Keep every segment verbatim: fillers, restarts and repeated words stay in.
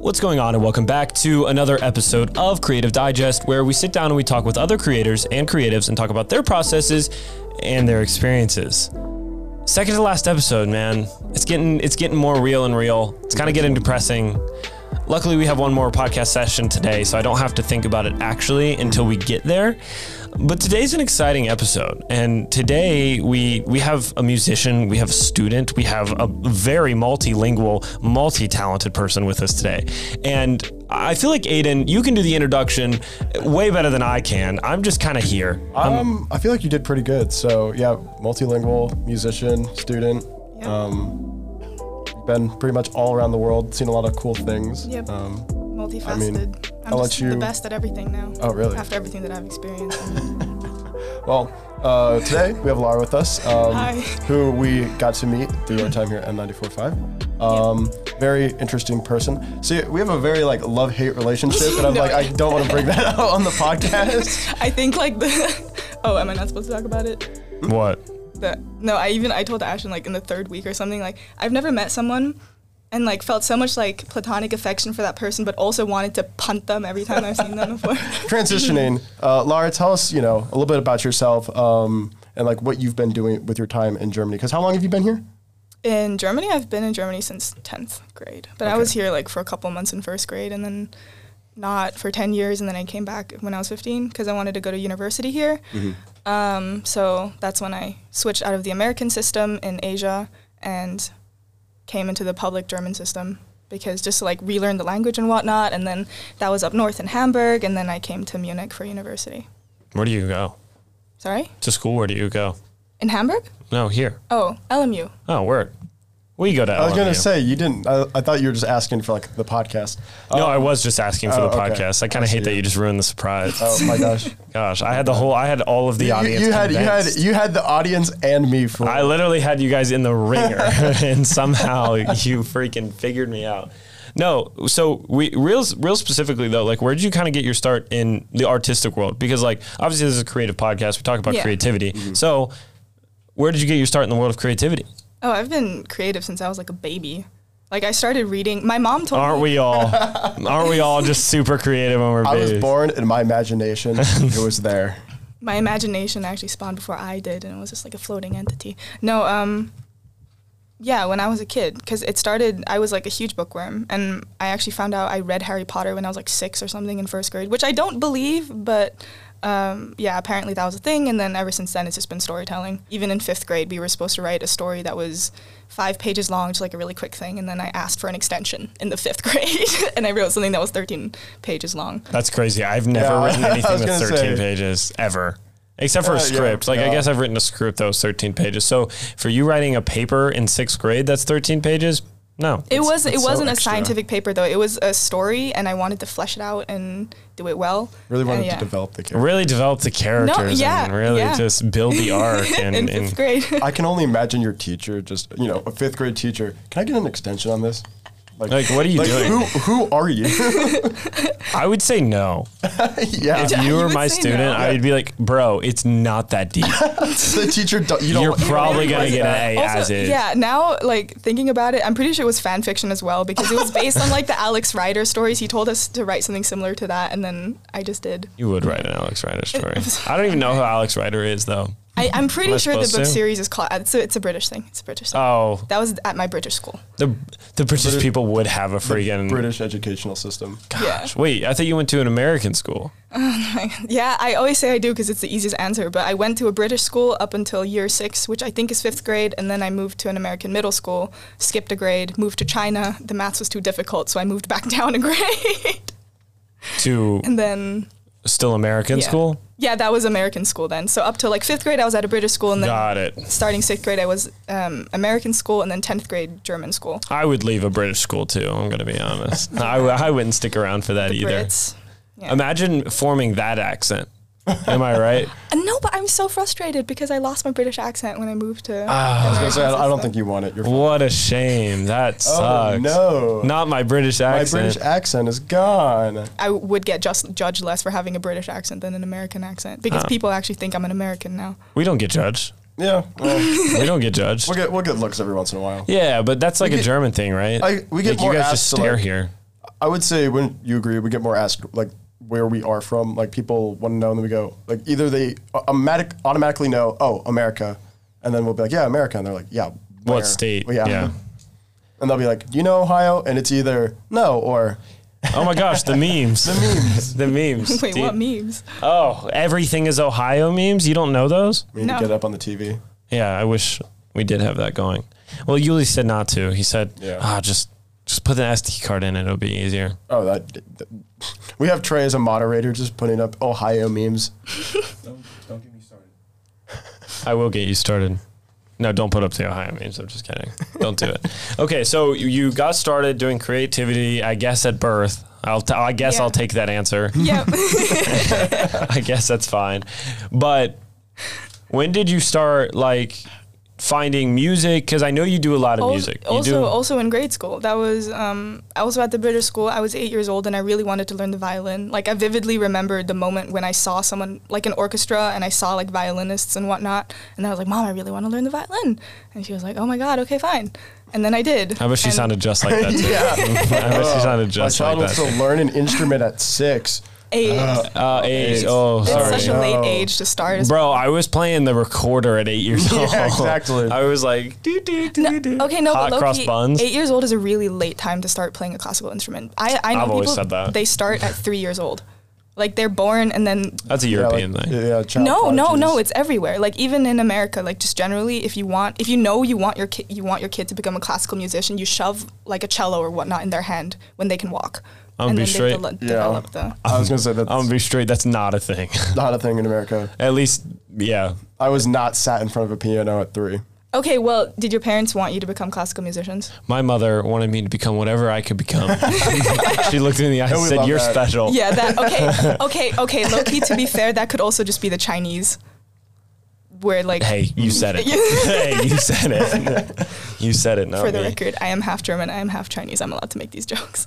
What's going on, and welcome back to another episode of Creative Digest, where we sit down and we talk with other creators and creatives and talk about their processes and their experiences. Second to last episode, man. It's getting it's getting more real and real. It's kind of getting depressing. Luckily, we have one more podcast session today, so I don't have to think about it actually until we get there. But today's an exciting episode, and today we we have a musician, we have a student, we have a very multilingual, multi-talented person with us today. And I feel like, Aidan, you can do the introduction way better than I can. I'm just kind of here. Um, I feel like you did pretty good. So yeah, multilingual, musician, student. Yeah. Um, been pretty much all around the world, seen a lot of cool things. Yep. Um, multifaceted. I mean, I'm I'll just let you... the best at everything now. Oh, really? After everything that I've experienced. Well, uh, today we have Lara with us, um, who we got to meet through our time here at M ninety-four point five. Um, yep. Very interesting person. See, we have a very like love-hate relationship, and I'm no. like, I don't want to bring that out on the podcast. I think like the... Oh, am I not supposed to talk about it? What? The, no, I even, I told Ashtin like in the third week or something, like I've never met someone and like felt so much like platonic affection for that person, but also wanted to punt them every time I've seen them before. Transitioning, uh, Lara, tell us, you know, a little bit about yourself um, and like what you've been doing with your time in Germany. Because how long have you been here? In Germany, I've been in Germany since tenth grade, but okay. I was here like for a couple months in first grade and then not for ten years. And then I came back when I was fifteen because I wanted to go to university here. Mm-hmm. Um, so that's when I switched out of the American system in Asia and came into the public German system because just to like relearn the language and whatnot. And then that was up north in Hamburg. And then I came to Munich for university. Where do you go? Sorry? To school, where do you go? In Hamburg? No, here. Oh, L M U. Oh, word. We go to L M U. I was going to say, you didn't, I, I thought you were just asking for like the podcast. No, um, I was just asking for oh, the podcast. Okay. I kind of hate that you just ruined the surprise. Oh my gosh. Gosh, I had the whole, I had all of the you, audience. You had, you had, you had the audience and me for. I literally had you guys in the ringer, and somehow you freaking figured me out. No, so we real, real specifically though, like where did you kind of get your start in the artistic world? Because like obviously this is a creative podcast. We talk about yeah. creativity. Mm-hmm. So where did you get your start in the world of creativity? Oh, I've been creative since I was like a baby. Like I started reading, my mom told Aren't me. Aren't we all? Aren't we all just super creative when we're I babies? I was born and my imagination, it was there. My imagination actually spawned before I did and it was just like a floating entity. No, um, yeah, when I was a kid, because it started, I was like a huge bookworm and I actually found out I read Harry Potter when I was like six or something in first grade, which I don't believe, but Um, yeah, apparently that was a thing, and then ever since then it's just been storytelling. Even in fifth grade, we were supposed to write a story that was five pages long, just like a really quick thing, and then I asked for an extension in the fifth grade, and I wrote something that was thirteen pages long. That's crazy. I've never yeah, written anything that's thirteen say. pages, ever. Except for uh, a script. Yeah, like, yeah. I guess I've written a script that was thirteen pages. So, for you writing a paper in sixth grade that's thirteen pages, no. It, was, it wasn't so a scientific paper, though. It was a story, and I wanted to flesh it out and do it well. Really wanted and, yeah. to develop the characters. Really develop the characters no, yeah, and really yeah. just build the arc. And, in fifth and grade. I can only imagine your teacher just, you know, a fifth grade teacher. Can I get an extension on this? Like, like what are you like doing? Who, who are you? I would say no. yeah. If you were my student, no. I'd be like, bro, it's not that deep. The teacher, don't, you don't You're probably going to get an A also, as is. Yeah, now, like, thinking about it, I'm pretty sure it was fan fiction as well because it was based on, like, the Alex Rider stories. He told us to write something similar to that, and then I just did. You would write an Alex Rider story. I don't even know who Alex Rider is, though. I, I'm pretty We're sure the book to? series is called, it's a, it's a British thing. It's a British thing. Oh. That was at my British school. The the British British people would have a freaking. British educational system. Gosh, yeah. Wait, I thought you went to an American school. Oh my God. Yeah, I always say I do because it's the easiest answer, but I went to a British school up until year six, which I think is fifth grade, and then I moved to an American middle school, skipped a grade, moved to China. The maths was too difficult, so I moved back down a grade. To. And then. Still American yeah. school? Yeah, that was American school then. So up to like fifth grade, I was at a British school. And then Got it. Starting sixth grade, I was um, American school and then tenth grade German school. I would leave a British school too, I'm going to be honest. I, w I wouldn't stick around for that the either. Yeah. Imagine forming that accent. Am I right? No, but I'm so frustrated because I lost my British accent when I moved to... Uh, I was gonna say, I don't think you want it. You're what a shame. That sucks. Oh, no. Not my British accent. My British accent is gone. I would get just judged less for having a British accent than an American accent because oh. people actually think I'm an American now. We don't get judged. Yeah. Well, we don't get judged. We'll get, we'll get looks every once in a while. Yeah, but that's like we a get, German thing, right? I, we get like more you guys just stare like, here. I would say, wouldn't you agree, we get more asked like where we are from, like people want to know, and then we go like either they automatic, automatically know, oh, America, and then we'll be like, yeah, America, and they're like, yeah, where? What state? Well, yeah. yeah. And they'll be like, do you know Ohio? And it's either no or... Oh my gosh, the memes. The memes. The memes. Wait, dude. What memes? Oh, everything is Ohio memes? You don't know those? We need no. to get up on the T V. Yeah, I wish we did have that going. Well, Yuli said not to. He said, yeah. ah, just just put the S D card in, it'll be easier. Oh, that, that we have Trey as a moderator just putting up Ohio memes. don't, don't get me started. I will get you started. No, don't put up the Ohio memes. I'm just kidding. Don't do it. Okay, so you got started doing creativity, I guess, at birth. I'll t- I guess yeah. I'll take that answer. Yep. I guess that's fine. But when did you start, like, finding music? Because I know you do a lot of also, music. You also, do- also in grade school. That was, um, I was at the British school. I was eight years old, and I really wanted to learn the violin. Like, I vividly remembered the moment when I saw someone, like an orchestra, and I saw, like, violinists and whatnot. And I was like, Mom, I really want to learn the violin. And she was like, oh, my God, okay, fine. And then I did. I wish she and sounded just like that, too. yeah. I wish she sounded just like that. My child wants to learn an instrument at six. Age. Uh, uh, age. Oh, it's sorry. It's such a late oh. age to start. As Bro, well. I was playing the recorder at eight years yeah, old. Exactly. I was like, do, do, do, no, do. Okay, no, Hot but cross buns. Eight years old is a really late time to start playing a classical instrument. I, I know I've people, always said that. They start at three years old. Like, they're born and then... That's a European yeah, like, thing. Yeah, child no, no, no, it's everywhere. Like, even in America, like, just generally, if you want... If you know you want your ki- you want your kid to become a classical musician, you shove, like, a cello or whatnot in their hand when they can walk. I'm gonna be straight. De- yeah. the- I was gonna say that. I'm gonna be straight. That's not a thing. Not a thing in America. At least, yeah. I was not sat in front of a piano at three. Okay, well, did your parents want you to become classical musicians? My mother wanted me to become whatever I could become. She looked in the eyes and said, "You're that. special." Yeah. That. Okay. Okay. Okay. Low key. To be fair, that could also just be the Chinese. Where like hey you said it hey you said it you said it not for the me. record I am half German, I am half Chinese, I'm allowed to make these jokes.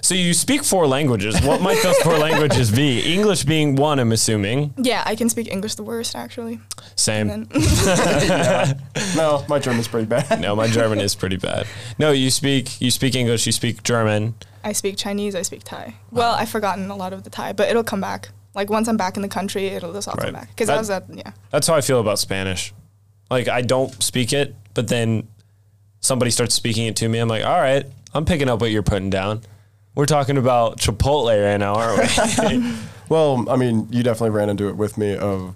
So you speak four languages. What might those four languages be? English being one, I'm assuming. Yeah, I can speak English the worst, actually. Same. yeah. No, my German's pretty bad. No, my German is pretty bad. No, you speak you speak English, you speak German. I speak Chinese, I speak Thai. Well, I've forgotten a lot of the Thai, but it'll come back. Like, once I'm back in the country, it'll just all right. come back. Because I was at, yeah. That's how I feel about Spanish. Like, I don't speak it, but then somebody starts speaking it to me. I'm like, all right, I'm picking up what you're putting down. We're talking about Chipotle right now, aren't we? Well, I mean, you definitely ran into it with me of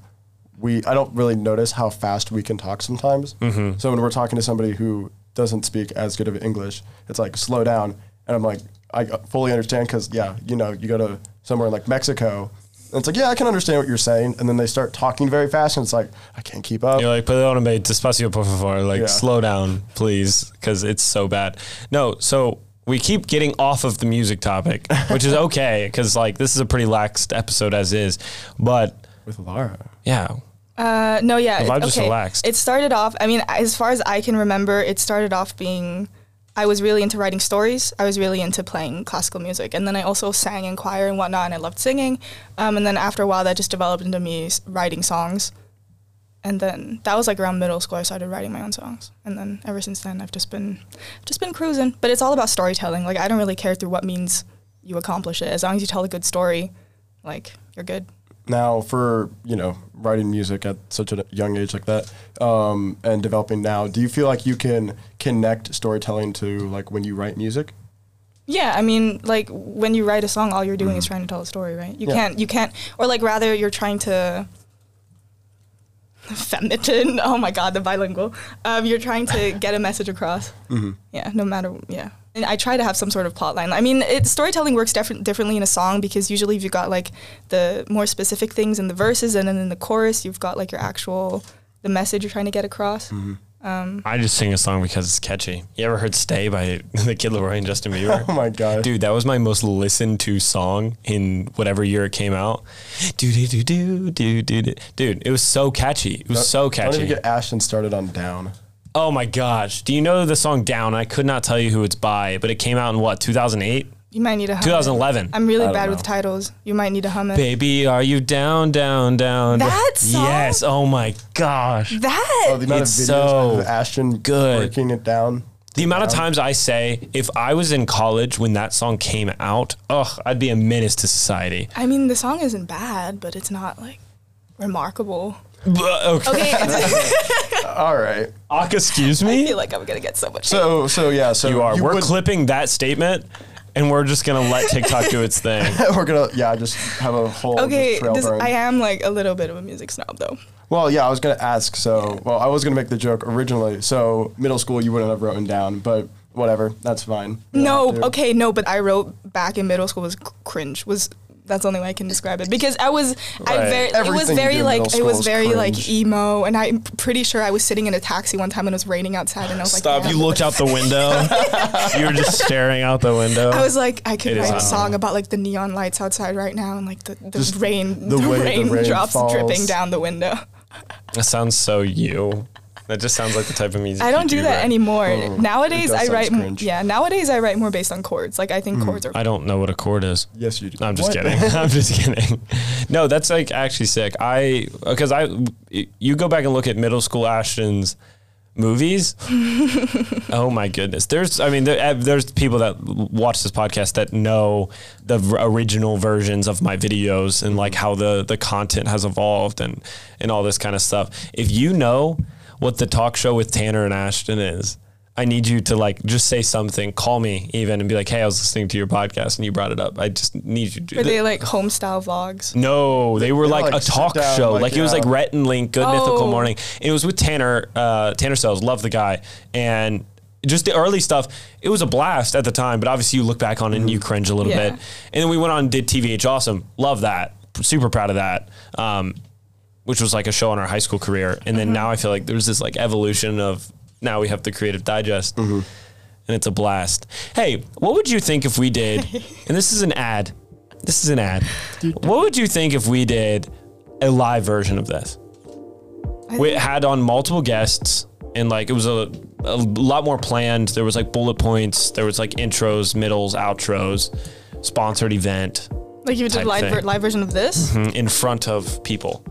we, I don't really notice how fast we can talk sometimes. Mm-hmm. So when we're talking to somebody who doesn't speak as good of English, it's like, slow down. And I'm like, I fully understand because, yeah, you know, you go to somewhere like Mexico, and it's like, yeah, I can understand what you're saying. And then they start talking very fast, and it's like, I can't keep up. You're like, perdóname, despacio, por favor. Like, yeah. slow down, please, because it's so bad. No, so we keep getting off of the music topic, which is okay, because, like, this is a pretty laxed episode as is. But with Lara. Yeah. Uh, no, yeah. Well, I'm okay. just relaxed. It started off, I mean, as far as I can remember, it started off being... I was really into writing stories. I was really into playing classical music. And then I also sang in choir and whatnot, and I loved singing. Um, and then after a while, that just developed into me writing songs. And then that was like around middle school, I started writing my own songs. And then ever since then, I've just been just been cruising. But it's all about storytelling. Like, I don't really care through what means you accomplish it. As long as you tell a good story, like, you're good. Now, for, you know, writing music at such a young age like that, um, and developing now, do you feel like you can connect storytelling to, like, when you write music? Yeah, I mean, like, when you write a song, all you're doing mm-hmm. is trying to tell a story, right? You yeah. can't, you can't, or, like, rather, you're trying to... Feminism, oh my god, the bilingual. Um, you're trying to get a message across. Mm-hmm. Yeah, no matter, yeah. And I try to have some sort of plot line. I mean, it, storytelling works different, differently in a song because usually if you've got like the more specific things in the verses and then in the chorus, you've got like your actual, the message you're trying to get across. Mm-hmm. Um, I just sing a song because it's catchy. You ever heard Stay by the Kid Laroi and Justin Bieber? Oh my god. Dude, that was my most listened to song in whatever year it came out. Do do do do do do do. Dude, it was so catchy. It was don't, so catchy. Don't even get Ashtin started on Down. Oh my gosh. Do you know the song Down? I could not tell you who it's by, but it came out in what, two thousand eight? You might need to hum twenty eleven. It. I'm really bad know. with titles. You might need to hum it. Baby, are you down, down, down? That song? Yes. Oh, my gosh. That. Oh, the amount it's of videos so of Ashtin breaking it down. The amount of times I say, if I was in college when that song came out, ugh, I'd be a menace to society. I mean, the song isn't bad, but it's not, like, remarkable. Okay. okay. All right. Excuse me? I feel like I'm going to get so much. So, so yeah. So you are. You we're would... clipping that statement, and we're just going to let TikTok do its thing. We're going to, yeah, just have a whole okay, trail this, burn. I am, like, a little bit of a music snob, though. Well, yeah, I was going to ask, so, yeah. well, I was going to make the joke originally. So middle school, you wouldn't have written down, but whatever. That's fine. No, okay, no, but I wrote back in middle school was cringe, was... That's the only way I can describe it, because I was, right. I very, it was very like, it was very cringe. Like emo, and I'm pretty sure I was sitting in a taxi one time and it was raining outside, and I was Stop, like, Stop! You looked out the window. You were just staring out the window. I was like, I could it write a song about like the neon lights outside right now, and like the, the rain, the, the, rain the rain drops falls. dripping down the window. That sounds so you. That just sounds like the type of music I don't do, do that right? anymore. Oh, nowadays, I write more, yeah, nowadays I write more based on chords. Like, I think mm. chords are... I don't know what a chord is. Yes, you do. I'm just what? kidding. I'm just kidding. No, that's, like, actually sick. I... Because I... You go back and look at middle school Ashtin's movies. Oh, my goodness. There's... I mean, there, there's people that watch this podcast that know the original versions of my videos and, like, how the, the content has evolved and, and all this kind of stuff. If you know... what the talk show with Tanner and Ashtin is, I need you to like just say something, call me even and be like, hey, I was listening to your podcast and you brought it up. I just need you to do Were th- they like home style vlogs? No, they were like, like a talk down, show. Like, like it was like Rhett and Link, Good oh. Mythical Morning. It was with Tanner, uh, Tanner Sells, love the guy. And just the early stuff, it was a blast at the time, but obviously you look back on it and you cringe a little yeah. bit. And then we went on and did T V H Awesome. Love that. Super proud of that. Um, which was like a show on our high school career. And then mm-hmm. now I feel like there's this like evolution of now we have the Creative Digest mm-hmm. and it's a blast. Hey, what would you think if we did, and this is an ad, this is an ad. What would you think if we did a live version of this? We had on multiple guests and like, it was a, a lot more planned. There was like bullet points. There was like intros, middles, outros, sponsored event. Like you did a live, ver- live version of this? Mm-hmm, in front of people.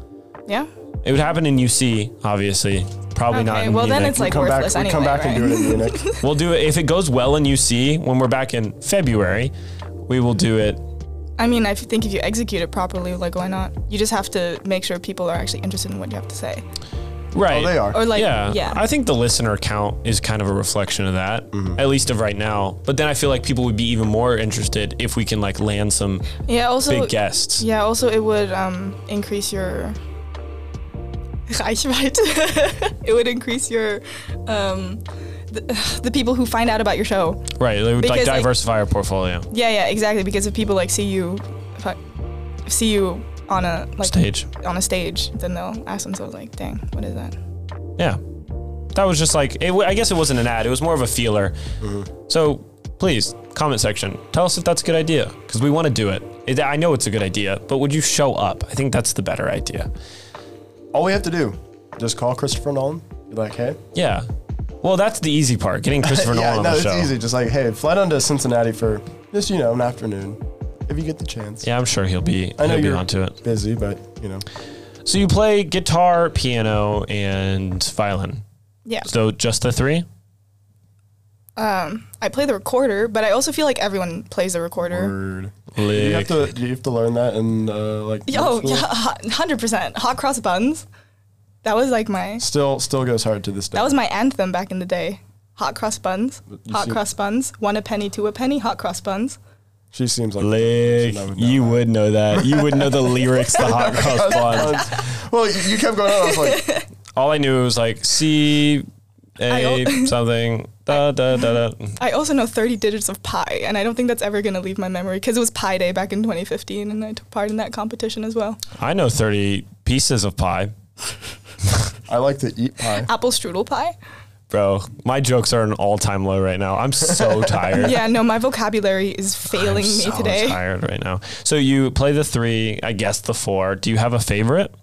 Yeah, it would happen in U C, obviously. Probably okay, not. In well, Munich. Then it's like we'll come worthless back, anyway. We'll come back right? and do it in Munich. We'll do it if it goes well in U C. When we're back in February, we will do it. I mean, I think if you execute it properly, like why not? You just have to make sure people are actually interested in what you have to say. Right. Oh, they are. Or like, yeah. yeah. I think the listener count is kind of a reflection of that, mm-hmm. at least of right now. But then I feel like people would be even more interested if we can like land some yeah, also, big guests. Yeah. Also, it would um, increase your. It would increase your, um, the, the people who find out about your show. Right, it would because, like diversify like, our portfolio. Yeah, yeah, exactly. Because if people like see you, if I, see you on a like stage, on a stage, then they'll ask themselves like, "Dang, what is that?" Yeah, that was just like it, I guess it wasn't an ad. It was more of a feeler. Mm-hmm. So please, comment section, tell us if that's a good idea because we want to do it. it. I know it's a good idea, but would you show up? I think that's the better idea. All we have to do, just call Christopher Nolan. Be like, hey. Yeah. Well, that's the easy part, getting Christopher yeah, Nolan no, on the show. Yeah, no, it's easy. Just like, hey, fly down to Cincinnati for just, you know, an afternoon, if you get the chance. Yeah, I'm sure he'll be, I know he'll be onto it. Busy, but, you know. So you play guitar, piano, and violin. Yeah. So just the three? Um, I play the recorder, but I also feel like everyone plays the recorder. Word. Do you have to, do you have to learn that in uh, like oh yeah, one hundred percent hot cross buns. That was like my still still goes hard to this day. That was my anthem back in the day. Hot cross buns, you hot see, cross buns, one a penny, two a penny, hot cross buns. She seems like Lick, would you that. would know that. You would know the lyrics to hot cross buns. Well, you, you kept going on. I was like, all I knew was like C A o- something. Da, da, da, da. I also know thirty digits of pi, and I don't think that's ever going to leave my memory because it was Pi Day back in twenty fifteen, and I took part in that competition as well. I know thirty pieces of pie. I like to eat pie. Apple strudel pie. Bro, my jokes are an all-time low right now. I'm so tired. Yeah, no, my vocabulary is failing I'm me so today. I'm tired right now. So you play the three, I guess the four. Do you have a favorite?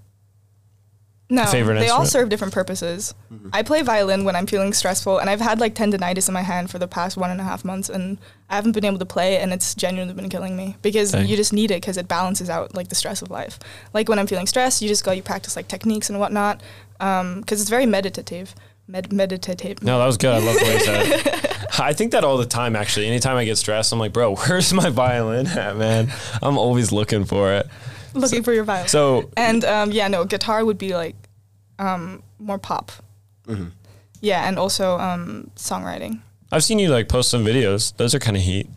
No, they instrument? all serve different purposes. Mm-hmm. I play violin when I'm feeling stressful, and I've had like tendinitis in my hand for the past one and a half months, and I haven't been able to play, and it's genuinely been killing me because Dang. you just need it because it balances out like the stress of life. Like when I'm feeling stressed, you just go, you practice like techniques and whatnot because um, it's very meditative. Med- meditative. No, that was good. I love the way you said it. I think that all the time, actually. Anytime I get stressed, I'm like, bro, where's my violin at, man? I'm always looking for it. Looking so, for your violin. So and um, yeah, no, guitar would be like um, more pop. Mm-hmm. Yeah, and also um, songwriting. I've seen you like post some videos. Those are kind of heat.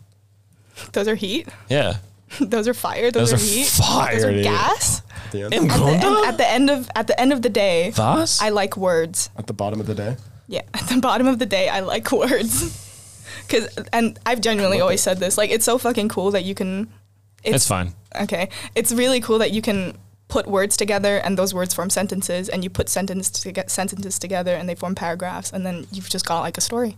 Those are heat? Yeah. Those are fire. Those, Those are, are heat. Fire. Those are dude. gas. At the, end. At, the end, at the end of at the end of the day, Was? I like words. At the bottom of the day. Yeah, at the bottom of the day, I like words. Cause and I've genuinely always it. said this. Like, it's so fucking cool that you can. It's, it's fine. Okay, it's really cool that you can put words together, and those words form sentences, and you put sentences to get sentences together, and they form paragraphs, and then you've just got like a story.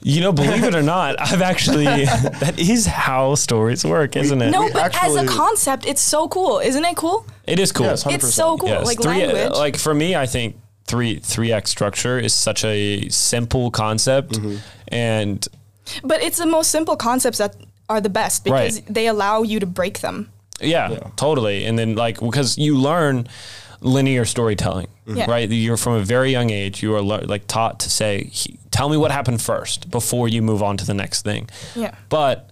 You know, believe it or not, I've actually, that is how stories work, isn't it? No, but as a concept, it's so cool. Isn't it cool? It is cool. Yes, it's so cool. Yes. Like three, language. Like for me, I think three three act structure is such a simple concept. Mm-hmm. and But it's the most simple concepts that are the best because right. they allow you to break them. Yeah, yeah, totally. And then like, because you learn linear storytelling, mm-hmm. yeah. right? You're from a very young age, you are like taught to say, tell me what happened first before you move on to the next thing. Yeah. But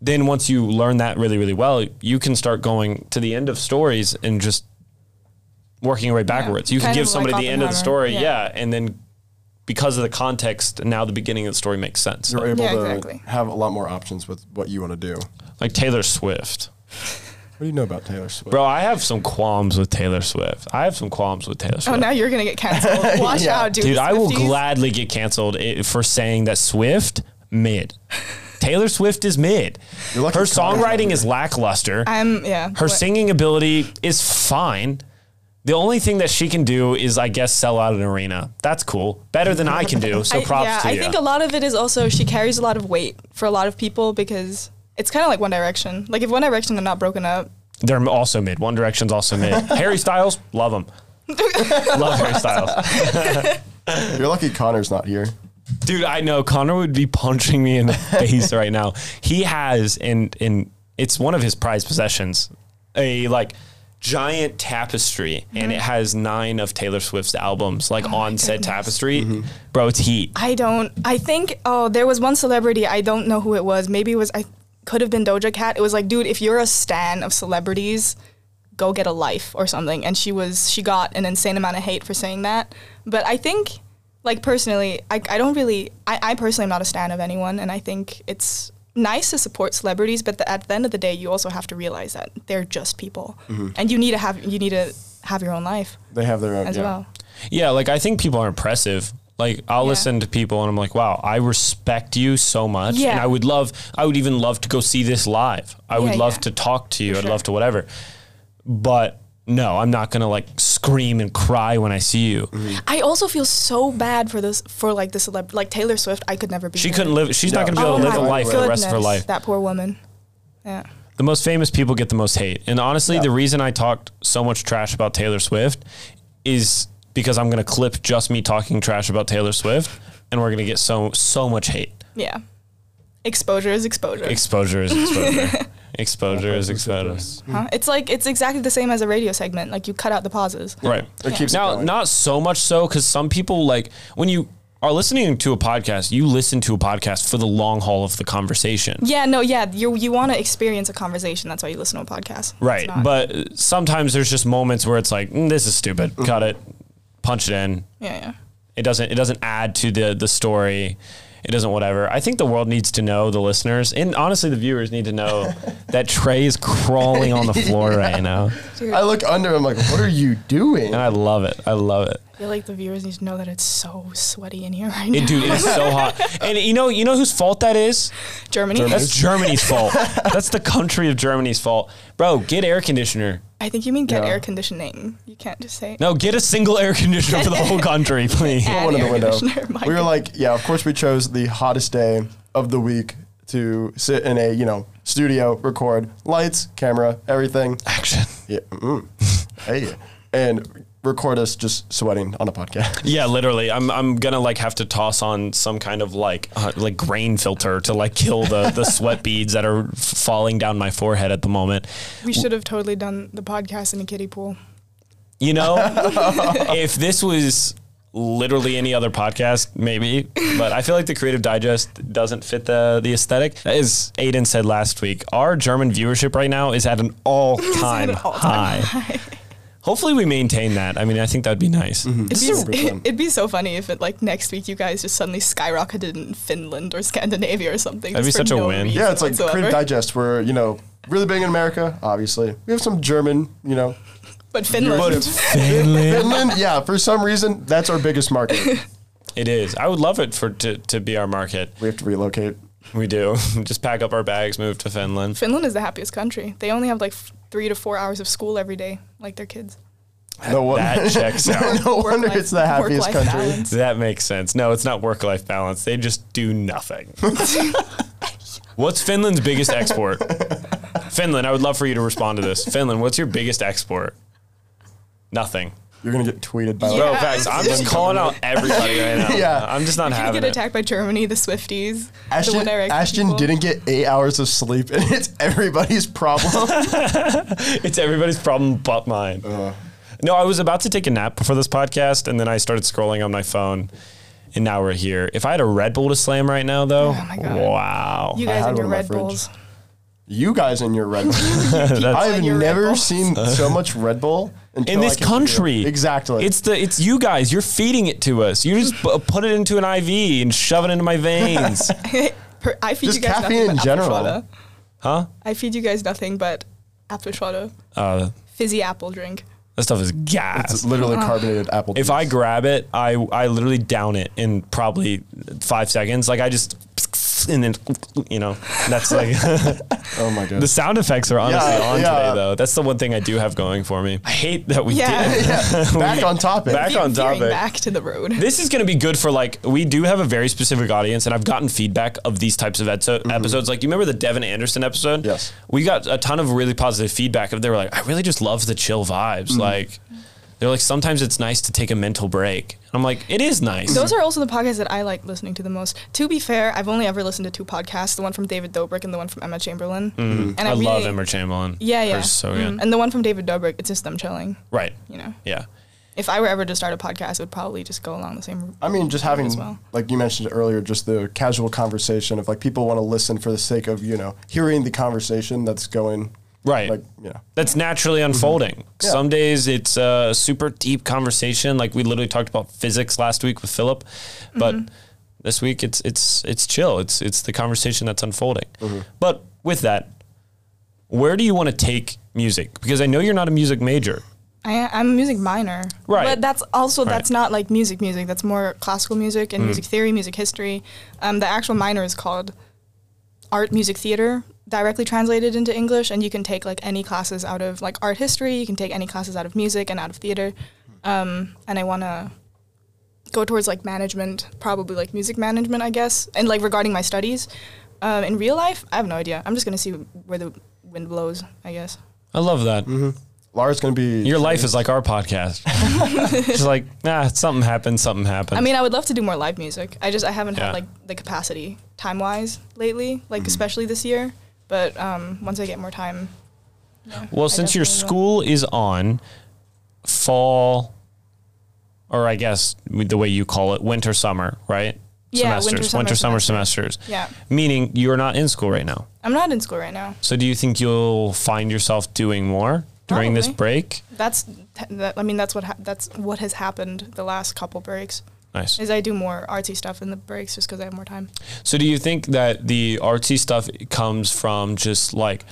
then once you learn that really, really well, you can start going to the end of stories and just working your way backwards. Yeah. You kind can give somebody like the end of the story. Yeah. yeah. And then because of the context, now the beginning of the story makes sense. You're able yeah, to exactly. have a lot more options with what you want to do. Like Taylor Swift. What do you know about Taylor Swift? Bro, I have some qualms with Taylor Swift. I have some qualms with Taylor Swift. Oh, now you're going to get canceled. Watch yeah. out, dude. Dude, I will gladly get canceled for saying that Swift, mid. Taylor Swift is mid. Her songwriting is lackluster. Um, yeah. Her what? singing ability is fine. The only thing that she can do is, I guess, sell out an arena. That's cool. Better than I can do, so props I, yeah, to I you. I think a lot of it is also she carries a lot of weight for a lot of people because... It's kind of like One Direction. Like, if One Direction are not broken up. They're also mid. One Direction's also mid. Harry Styles, love him. Love Harry Styles. You're lucky Connor's not here. Dude, I know. Connor would be punching me in the face right now. He has, and and it's one of his prized possessions, a, like, giant tapestry, mm-hmm. and it has nine of Taylor Swift's albums, like, oh on said tapestry. Mm-hmm. Bro, it's heat. I don't, I think, oh, there was one celebrity. I don't know who it was. Maybe it was, I could have been Doja Cat. It was like, dude, if you're a stan of celebrities, go get a life or something. And she was, she got an insane amount of hate for saying that. But I think, like, personally, I, I don't really, I, I personally am not a stan of anyone. And I think it's nice to support celebrities, but the, at the end of the day, you also have to realize that they're just people. Mm-hmm. And you need to have, you need to have your own life. They have their own, as yeah. well. Yeah, like, I think people are impressive. Like, I'll yeah. listen to people and I'm like, wow, I respect you so much. Yeah. And I would love, I would even love to go see this live. I yeah, would love yeah. to talk to you. For I'd sure. love to whatever. But no, I'm not going to like scream and cry when I see you. Mm. I also feel so bad for this, for like the celebrity, like Taylor Swift. I could never be. She married. couldn't live. She's no. not going to be able oh to live a life for the rest of her life. That poor woman. Yeah. The most famous people get the most hate. And honestly, yeah. the reason I talked so much trash about Taylor Swift is because I'm going to clip just me talking trash about Taylor Swift and we're going to get so, so much hate. Yeah. Exposure is exposure. Exposure is exposure. Exposure is exposure. Huh? It's like, it's exactly the same as a radio segment. Like, you cut out the pauses. Right. It yeah. keeps now, going. Not so much so, because some people, like, when you are listening to a podcast, you listen to a podcast for the long haul of the conversation. Yeah, no, yeah. You you want to experience a conversation. That's why you listen to a podcast. Right. But sometimes there's just moments where it's like, mm, this is stupid. Mm-hmm. Cut it. Punch it in. Yeah, yeah. It doesn't. It doesn't add to the the story. It doesn't. Whatever. I think the world needs to know. The listeners and honestly, the viewers need to know that Trey is crawling on the floor yeah. right now. Dude. I look under him like, what are you doing? And I love it. I love it. I feel like the viewers need to know that it's so sweaty in here right now. It, dude, it's so hot. And you know, you know whose fault that is? Germany. Germany. That's Germany's fault. That's the country of Germany's fault. Bro, get air conditioner. I think you mean get yeah. air conditioning. You can't just say... No, get a single air conditioner for the whole country, please. Add one in the window. We were like, yeah, of course we chose the hottest day of the week to sit in a, you know, studio, record, lights, camera, everything. Action. Yeah. Mm. Hey. And record us just sweating on a podcast. Yeah, literally. I'm I'm going to, like, have to toss on some kind of, like, uh, like grain filter to, like, kill the, the sweat beads that are f- falling down my forehead at the moment. We should have totally done the podcast in a kiddie pool. You know, if this was literally any other podcast, maybe. But I feel like the Creative Digest doesn't fit the the aesthetic. As Aidan said last week, our German viewership right now is at an all-time high. high. Hopefully we maintain that. I mean, I think that'd be nice. Mm-hmm. It'd, be, it, it'd be so funny if it, like, next week you guys just suddenly skyrocketed in Finland or Scandinavia or something. That'd be such no a win. Yeah, it's like whatsoever. Creative Digest. We're, you know, really big in America, obviously. We have some German, you know. But Finland. But Finland. Finland, yeah, for some reason, that's our biggest market. It is. I would love it for to, to be our market. We have to relocate. We do. Just pack up our bags, move to Finland. Finland is the happiest country. They only have, like, three to four hours of school every day, like their kids. No one, that checks out. No wonder it's the happiest country. Balance. That makes sense. No, it's not work-life balance. They just do nothing. What's Finland's biggest export? Finland, I would love for you to respond to this. Finland, what's your biggest export? Nothing. You're going to get tweeted by... Bro, yes. I'm just calling out everybody right now. Yeah. I'm just not You're having it. You get attacked by Germany, the Swifties, Ashtin, the One Direction Ashtin people. Didn't get eight hours of sleep, and it's everybody's problem. It's everybody's problem but mine. Uh. No, I was about to take a nap before this podcast, and then I started scrolling on my phone, and now we're here. If I had a Red Bull to slam right now, though, oh my God. Wow. You guys and your Red Bulls. Fridge. You guys in your Red Bull. I have never seen so much Red Bull in this country. Exactly. It's the it's you guys. You're feeding it to us. You just put it into an I V and shove it into my veins. I feed just you guys caffeine nothing but in general. Huh? I feed you guys nothing but Apfelschorle. Uh, Fizzy apple drink. That stuff is gas. It's literally carbonated uh, apple juice. If I grab it, I I literally down it in probably five seconds. Like I just. And then, you know, that's like, oh my God. The sound effects are honestly yeah, on yeah. today, though. That's the one thing I do have going for me. I hate that we yeah. did. Yeah. Back we, on topic. Back on topic. Back to the road. This is going to be good for like, we do have a very specific audience, and I've gotten feedback of these types of mm-hmm. episodes. Like, you remember the Devin Anderson episode? Yes. We got a ton of really positive feedback. Of they were like, I really just love the chill vibes. Mm-hmm. Like, they're like, sometimes it's nice to take a mental break. I'm like, it is nice. Those are also the podcasts that I like listening to the most. To be fair, I've only ever listened to two podcasts, the one from David Dobrik and the one from Emma Chamberlain. Mm-hmm. And I, I really, love Emma Chamberlain. Yeah, yeah. Hers is so mm-hmm. good. And the one from David Dobrik, it's just them chilling. Right. You know? Yeah. If I were ever to start a podcast, it would probably just go along the same I mean, just having, well. like you mentioned earlier, just the casual conversation of like people want to listen for the sake of, you know, hearing the conversation that's going Right. Like, yeah. That's naturally unfolding. Mm-hmm. yeah. Some days it's a super deep conversation. Like we literally talked about physics last week with Philip, but mm-hmm. this week it's, it's, it's chill. It's, it's the conversation that's unfolding. Mm-hmm. But with that, where do you want to take music? Because I know you're not a music major. I, I'm a music minor. Right. But that's also, that's right. not like music music. That's more classical music and mm. music theory, music history. Um, the actual minor is called art, music, theater. Directly translated into English, and you can take like any classes out of like art history, you can take any classes out of music and out of theater. Um, and I want to go towards like management, probably like music management, I guess. And like regarding my studies um, in real life, I have no idea. I'm just going to see where the wind blows, I guess. I love that. Mm-hmm. Lara's going to be... Your life is like our podcast. Just like, nah, something happened, something happened. I mean, I would love to do more live music. I just, I haven't yeah. had like the capacity time-wise lately, like mm-hmm. especially this year. But um, once I get more time. Yeah, well, I since your school will. is on fall, or I guess the way you call it, winter, summer, right? Yeah, semesters, winter, summer, winter, summer semester. semesters. Yeah. Meaning you're not in school right now. I'm not in school right now. So do you think you'll find yourself doing more during Probably. this break? That's, that, I mean, that's what ha- that's what has happened the last couple breaks. Nice. Is I do more artsy stuff in the breaks just because I have more time. So do you think that the artsy stuff comes from just like,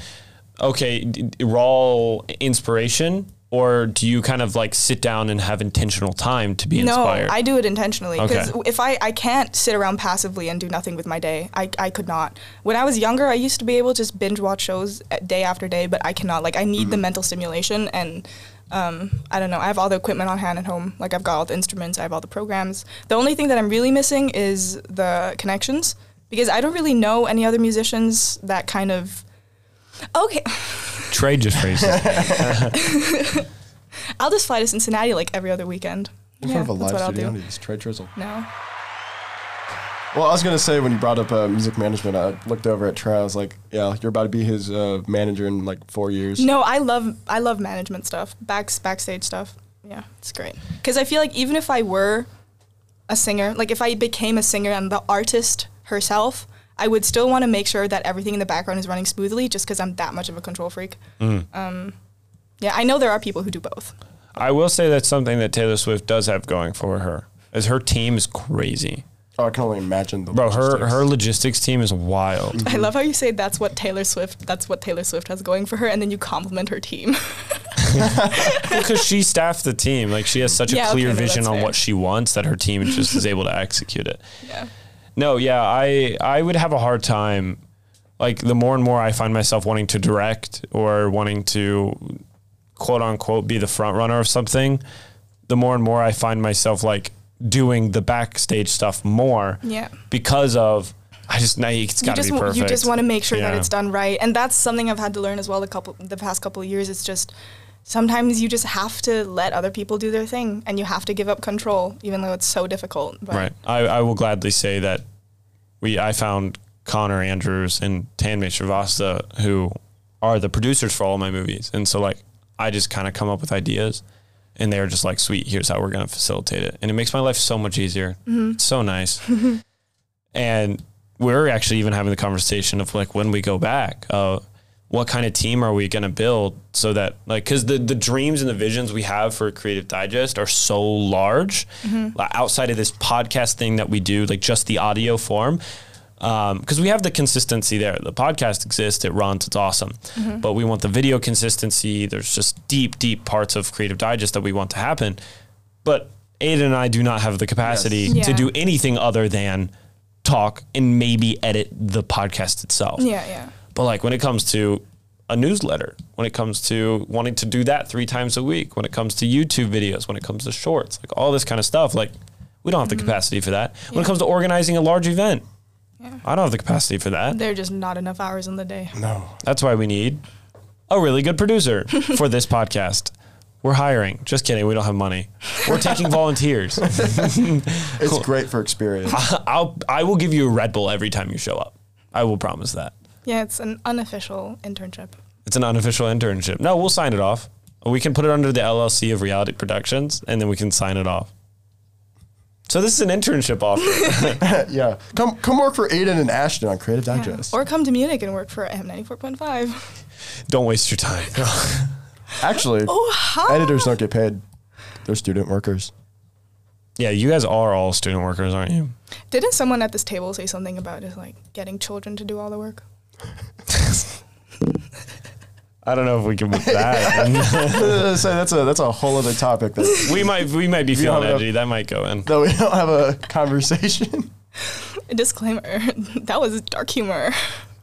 okay, d- raw inspiration, or do you kind of like sit down and have intentional time to be no, inspired? No, I do it intentionally because okay. if I, I can't sit around passively and do nothing with my day, I, I could not. When I was younger, I used to be able to just binge watch shows day after day, but I cannot. Like I need mm-hmm. the mental stimulation and... Um, I don't know. I have all the equipment on hand at home. Like I've got all the instruments. I have all the programs. The only thing that I'm really missing is the connections because I don't really know any other musicians that kind of, okay. Trade just phrased it. I'll just fly to Cincinnati like every other weekend. In yeah, front of a live studio, you just trade drizzle. No. Well, I was going to say when you brought up uh, music management, I looked over at Trey. I was like, yeah, you're about to be his uh, manager in like four years. No, I love I love management stuff, back, backstage stuff. Yeah, it's great. Because I feel like even if I were a singer, like if I became a singer and the artist herself, I would still want to make sure that everything in the background is running smoothly just because I'm that much of a control freak. Mm. Um, yeah, I know there are people who do both. I will say that's something that Taylor Swift does have going for her, is her team is crazy. Oh, I can only imagine the Bro, logistics. her her logistics team is wild. Mm-hmm. I love how you say that's what Taylor Swift that's what Taylor Swift has going for her, and then you compliment her team. Because she staffed the team. Like, she has such yeah, a clear okay, vision no, on fair. what she wants that her team just is able to execute it. Yeah. No, yeah, I I would have a hard time. Like, the more and more I find myself wanting to direct or wanting to, quote unquote, be the front runner of something, the more and more I find myself, like, doing the backstage stuff more yeah. because of, I just, now it's got to be perfect. You just want to make sure yeah. that it's done right. And that's something I've had to learn as well the couple the past couple of years. It's just, sometimes you just have to let other people do their thing and you have to give up control, even though it's so difficult. But. Right. I, I will gladly say that we, I found Connor Andrews and Tanmay Shravasta, who are the producers for all my movies. And so, like, I just kind of come up with ideas. And they're just like, sweet, here's how we're going to facilitate it. And it makes my life so much easier. Mm-hmm. It's so nice. And we're actually even having the conversation of, like, when we go back, uh, what kind of team are we going to build so that, like, because the, the dreams and the visions we have for Creative Digest are so large. Mm-hmm. Like, outside of this podcast thing that we do, like just the audio form. Because um, we have the consistency there. The podcast exists, it runs, it's awesome. Mm-hmm. But we want the video consistency. There's just deep, deep parts of Creative Digest that we want to happen. But Aidan and I do not have the capacity yes. yeah. to do anything other than talk and maybe edit the podcast itself. Yeah, yeah. But, like, when it comes to a newsletter, when it comes to wanting to do that three times a week, when it comes to YouTube videos, when it comes to shorts, like all this kind of stuff, like, we don't have mm-hmm. the capacity for that. Yeah. When it comes to organizing a large event, yeah. I don't have the capacity for that. There are just not enough hours in the day. No. That's why we need a really good producer for this podcast. We're hiring. Just kidding. We don't have money. We're taking volunteers. It's cool. Great for experience. I, I'll, I will give you a Red Bull every time you show up. I will promise that. Yeah, it's an unofficial internship. It's an unofficial internship. No, we'll sign it off. We can put it under the L L C of Reality Productions, and then we can sign it off. So this is an internship offer. Yeah. Come come work for Aidan and Ashtin on Creative Digest. Yeah. Or come to Munich and work for M ninety-four point five. Don't waste your time. Actually, oh, huh? editors don't get paid. They're student workers. Yeah, you guys are all student workers, aren't you? Didn't someone at this table say something about just, like, getting children to do all the work? I don't know if we can move that. So that's a that's a whole other topic. That we might we might be feeling edgy. A, that might go in. No, we don't have a conversation. A disclaimer. That was dark humor.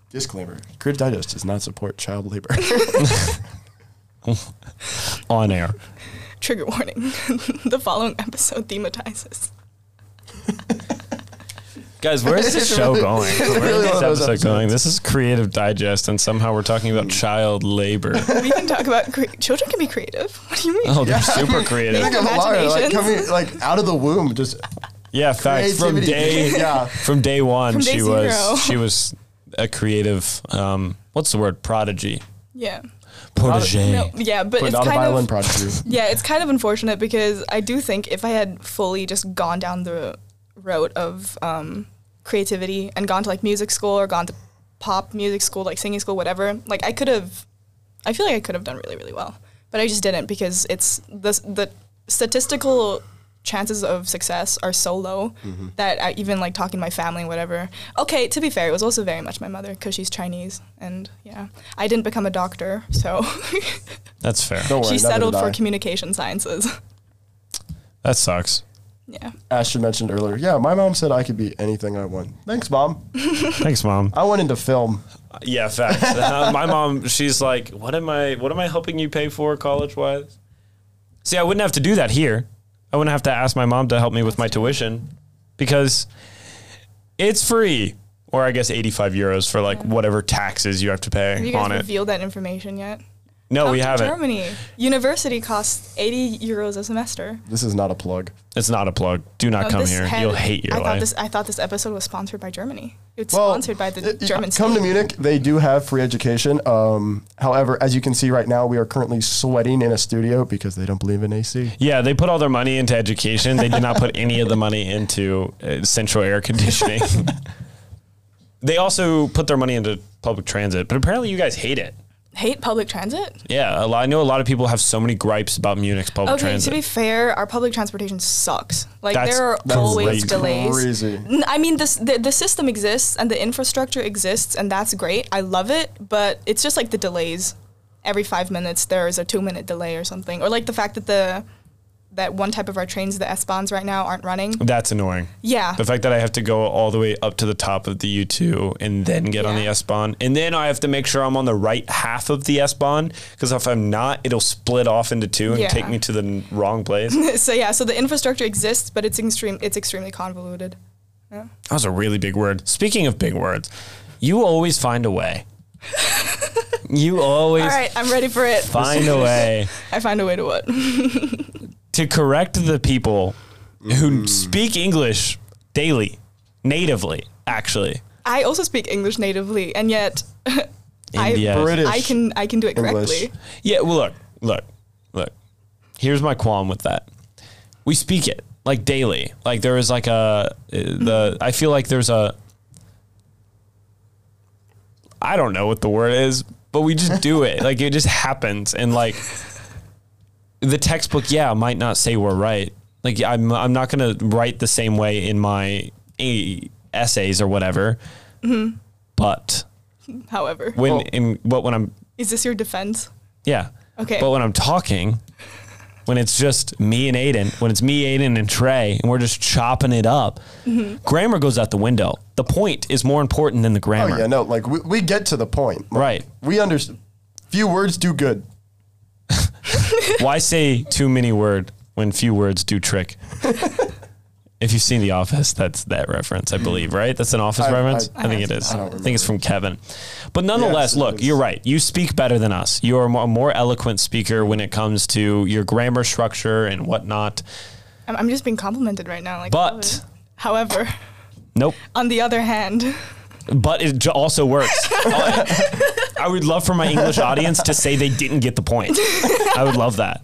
Disclaimer. Creative Digest does not support child labor. On air. Trigger warning. The following episode thematizes. Guys, where is this show going? Where is this episode going? This is Creative Digest, and somehow we're talking about child labor. We can talk about cre- children can be creative. What do you mean? Oh, they're yeah, super creative. I mean, think of Lara, like, coming, like, out of the womb, just yeah, facts from day yeah. from day one. From day she zero. was she was a creative. Um, what's the word? Prodigy. Yeah. Protégé. No, yeah, but, but it's kind of prodigy. Yeah, it's kind of unfortunate because I do think if I had fully just gone down the route of um, creativity and gone to, like, music school or gone to pop music school, like singing school, whatever. Like, I could have, I feel like I could have done really, really well, but I just didn't because it's the the statistical chances of success are so low mm-hmm. that I, even like talking to my family and whatever. Okay, to be fair, it was also very much my mother because she's Chinese, and yeah, I didn't become a doctor, so that's fair. Don't worry, she settled for communication sciences. That sucks. Yeah. Ashtin mentioned earlier, yeah, my mom said I could be anything I want. Thanks, Mom. Thanks, Mom. I went into film. Uh, yeah, facts. uh, my mom, she's like, what am I What am I helping you pay for college-wise? See, I wouldn't have to do that here. I wouldn't have to ask my mom to help me with my tuition because it's free. Or I guess eighty-five euros for, like, yeah. whatever taxes you have to pay on it. Have you guys revealed that information yet? No, Come we haven't. Germany. University costs eighty euros a semester. This is not a plug. It's not a plug. Do not no, come here. Had, You'll hate your I life. Thought this, I thought this episode was sponsored by Germany. It's well, sponsored by the it, German state. Come to Munich. They do have free education. Um, however, as you can see right now, we are currently sweating in a studio because they don't believe in A C. Yeah, they put all their money into education. They did not put any of the money into uh, central air conditioning. They also put their money into public transit, but apparently you guys hate it. Hate public transit? Yeah, a lot, I know a lot of people have so many gripes about Munich's public okay, transit. Okay, to be fair, our public transportation sucks. Like, that's, there are always crazy. delays. Crazy. I mean, this, the, the system exists, and the infrastructure exists, and that's great. I love it, but it's just, like, the delays. Every five minutes, there is a two-minute delay or something. Or, like, the fact that the that one type of our trains, the S-Bahns right now, aren't running. That's annoying. Yeah. The fact that I have to go all the way up to the top of the U two and then get yeah. on the S-Bahn. And then I have to make sure I'm on the right half of the S-Bahn, because if I'm not, it'll split off into two and yeah. take me to the wrong place. So yeah, so the infrastructure exists, but it's extreme. It's extremely convoluted. Yeah. That was a really big word. Speaking of big words, you always find a way. You always All right, I'm ready for it. Find a way. I find a way to what? To correct the people who mm. speak English daily, natively, actually. I also speak English natively, and yet I, British I can I can do it English. correctly. Yeah, well, look, look, look. Here's my qualm with that. We speak it, like, daily. Like, there is, like, a... the mm-hmm. I feel like there's a... I don't know what the word is, but we just do it. Like, it just happens, and, like... The textbook, yeah, might not say we're right. Like, I'm I'm not going to write the same way in my a- essays or whatever. Mm-hmm. But. However. When well, in but when I'm. Is this your defense? Yeah. Okay. But when I'm talking, when it's just me and Aidan, when it's me, Aidan, and Trey, and we're just chopping it up, mm-hmm. grammar goes out the window. The point is more important than the grammar. Oh, yeah, no, like, we, we get to the point. Like, right. We understand. Few words do good. Why say too many word when few words do trick? If you've seen The Office, that's that reference, I believe, right? That's an Office I, reference? I, I, I think it is. I, I think it's from Kevin. But nonetheless, yes, look, you're right. You speak better than us. You're a more eloquent speaker when it comes to your grammar structure and whatnot. I'm just being complimented right now. Like, but. However. Nope. On the other hand. But it also works. I would love for my English audience to say they didn't get the point. I would love that.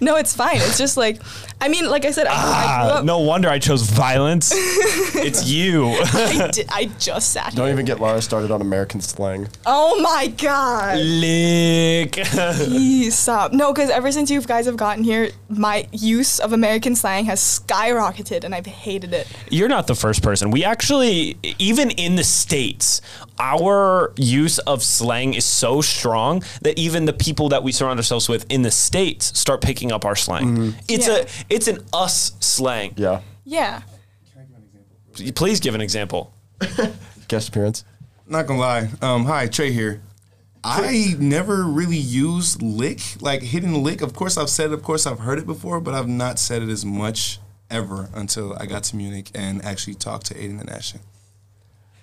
No, it's fine. It's just like, I mean, like I said, I, ah, I grew up. No wonder I chose violence. It's you. I, did, I just sat Don't here. even get Lara started on American slang. Oh my God. Lick. Please stop. No, because ever since you guys have gotten here, my use of American slang has skyrocketed and I've hated it. You're not the first person. We actually, even in the States, our use of slang is so strong that even the people that we surround ourselves with in the States start picking up our slang. Mm-hmm. It's yeah. a it's an us slang. Yeah. Yeah. Can I give an example? Please give an example. Guest appearance. Not gonna lie. Um, hi, Trey here. I never really used lick, like hidden lick. Of course I've said it, of course I've heard it before, but I've not said it as much ever until I got to Munich and actually talked to Aidan and Ashtin.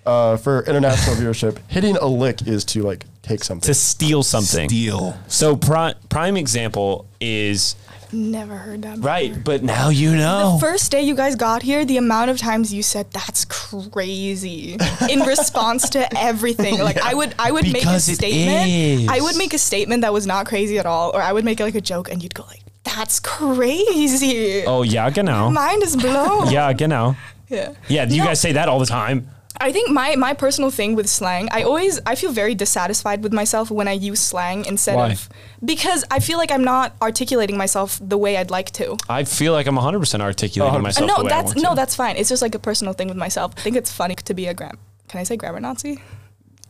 Uh, for international viewership, hitting a lick is to, like, take something. To steal something. Steal. So pri- prime example is... I've never heard that before. Right, but now you know. The first day you guys got here, the amount of times you said, that's crazy, in response to everything. Like, yeah. I would I would because make a statement. Is. I would make a statement that was not crazy at all, or I would make, like, a joke, and you'd go, like, that's crazy. Oh, yeah, genau. My mind is blown. Yeah, genau. Yeah. Yeah, do you no. guys say that all the time? I think my, my personal thing with slang, I always, I feel very dissatisfied with myself when I use slang instead Why? of, because I feel like I'm not articulating myself the way I'd like to. I feel like I'm one hundred percent articulating one hundred percent myself uh, no, the way that's, I want no, to. No, that's fine. It's just like a personal thing with myself. I think it's funny to be a gram, can I say grammar Nazi?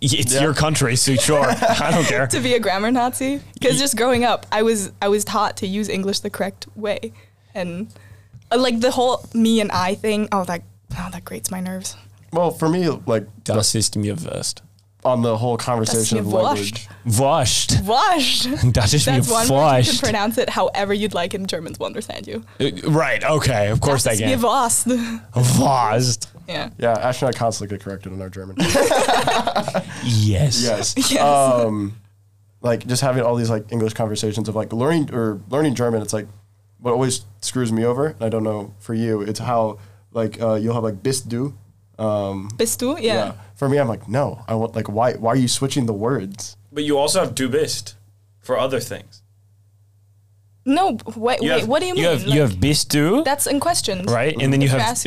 It's yeah. your country, so sure. I don't care. To be a grammar Nazi? Because just growing up, I was I was taught to use English the correct way. And uh, like the whole me and I thing, oh that, oh, that grates my nerves. Well, for me, like... Das ist mir wurscht. On the whole conversation of language. Wurscht. Wurscht. Das ist mir wurscht. That's one way you can pronounce it however you'd like, and Germans will understand you. Uh, right, okay, of course das they can. Das ist mir wurscht. Wurscht. Yeah. Yeah, Ash and I constantly get corrected in our German. Yes. Yes. Yes. Um, like just having all these like English conversations of like learning or learning German. It's like what always screws me over, and I don't know for you, it's how like uh, you'll have like bist du. Um, bist du? Yeah. yeah. For me, I'm like, no, I want like, why, why are you switching the words? But you also have du bist for other things. No, wait, wait have, what do you, you mean? Have, like, you have bist du. That's in questions. Right, and then you have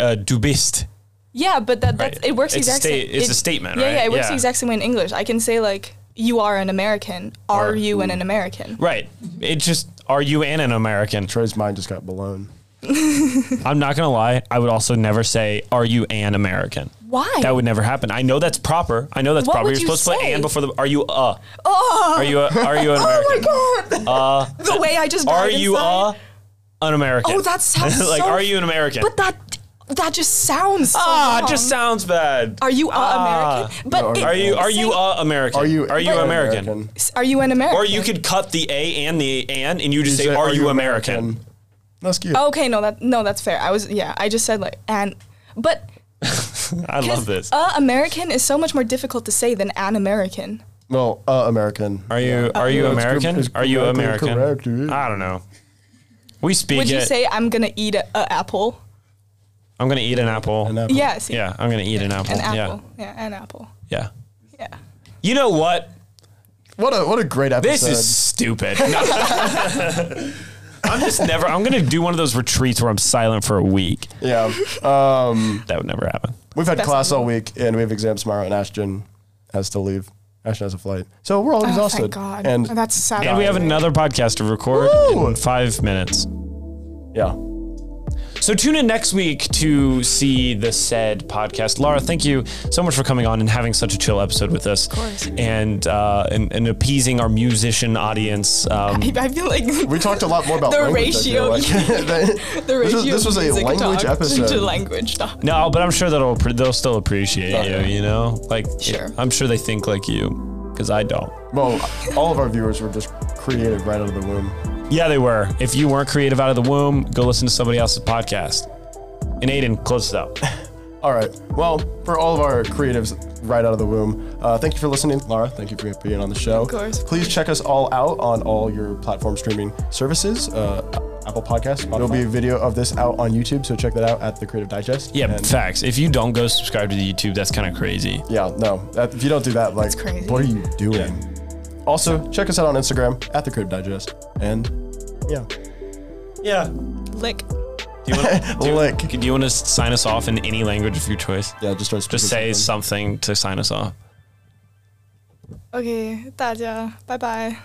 uh, du bist. Yeah, but that that's, right. it works exactly. It's, it's it, a statement, yeah, right? Yeah, it works yeah. the exact same way in English. I can say like, you are an American. Are or, you an, an American? Right. It just, are you an, an American? Trey's mind just got blown. I'm not going to lie. I would also never say, are you an American? Why? That would never happen. I know that's proper. I know that's what proper. You're you supposed say? to play and before the, are you a? Oh. Are you a, are you an American? Oh my God. Uh, the way I just Are you a, an American? Oh, that sounds like, so are you an American? But that, that just sounds so Ah, wrong. It just sounds bad. Are you a ah. American? But no, it, are you are you a American? Are you Are you American? American? Are you an American? Or you could cut the A and the an and you just you say, say are, are you American? American? That's cute. Okay, no, that no, that's fair. I was yeah, I just said like an, but I love this. A American is so much more difficult to say than an American. Well, a uh, American. Are you are you uh, American? It's, it's are you American? Correct, I don't know. We speak. Would you it. say I'm gonna eat a, a apple? I'm gonna eat an apple. An apple. Yeah, see. yeah. I'm gonna eat an apple. An apple. Yeah. yeah, an apple. Yeah. Yeah. You know what? What a what a great episode. This is stupid. No. I'm just never. I'm gonna do one of those retreats where I'm silent for a week. Yeah, um, that would never happen. We've had Best class all week, and we have exams tomorrow, and Ashtin has to leave. Ashtin has a flight, so we're all oh, exhausted. Thank God. And oh, that's sad. And we have another podcast to record Woo! in five minutes. Yeah. So tune in next week to see the said podcast. Lara, thank you so much for coming on and having such a chill episode with us. Of course. And, uh, and, and appeasing our musician audience. Um, I, I feel like we talked a lot more about the language, ratio. Like. the ratio this, was, this was a language episode. To language talk. No, but I'm sure that'll they'll still appreciate yeah. you, you know? Like, sure. I'm sure they think like you, because I don't. Well, all of our viewers were just creative right out of the womb. Yeah, they were. If you weren't creative out of the womb, go listen to somebody else's podcast. And Aidan, close it up. All right. Well, for all of our creatives right out of the womb, uh, thank you for listening. Lara, thank you for being on the show. Of course. Please check us all out on all your platform streaming services. Uh, Apple Podcasts. Spotify. There'll be a video of this out on YouTube, so check that out at the Creative Digest. Yeah, and facts. If you don't go subscribe to the YouTube, that's kind of crazy. Yeah, no. That, if you don't do that, like, what are you doing? Yeah. Also, check us out on Instagram at the Creative Digest. And yeah. Yeah. Lick. Do you want, do Lick. You, do you want to sign us off in any language of your choice? Yeah, just try to Just say something. something to sign us off. Okay, 大家, bye bye.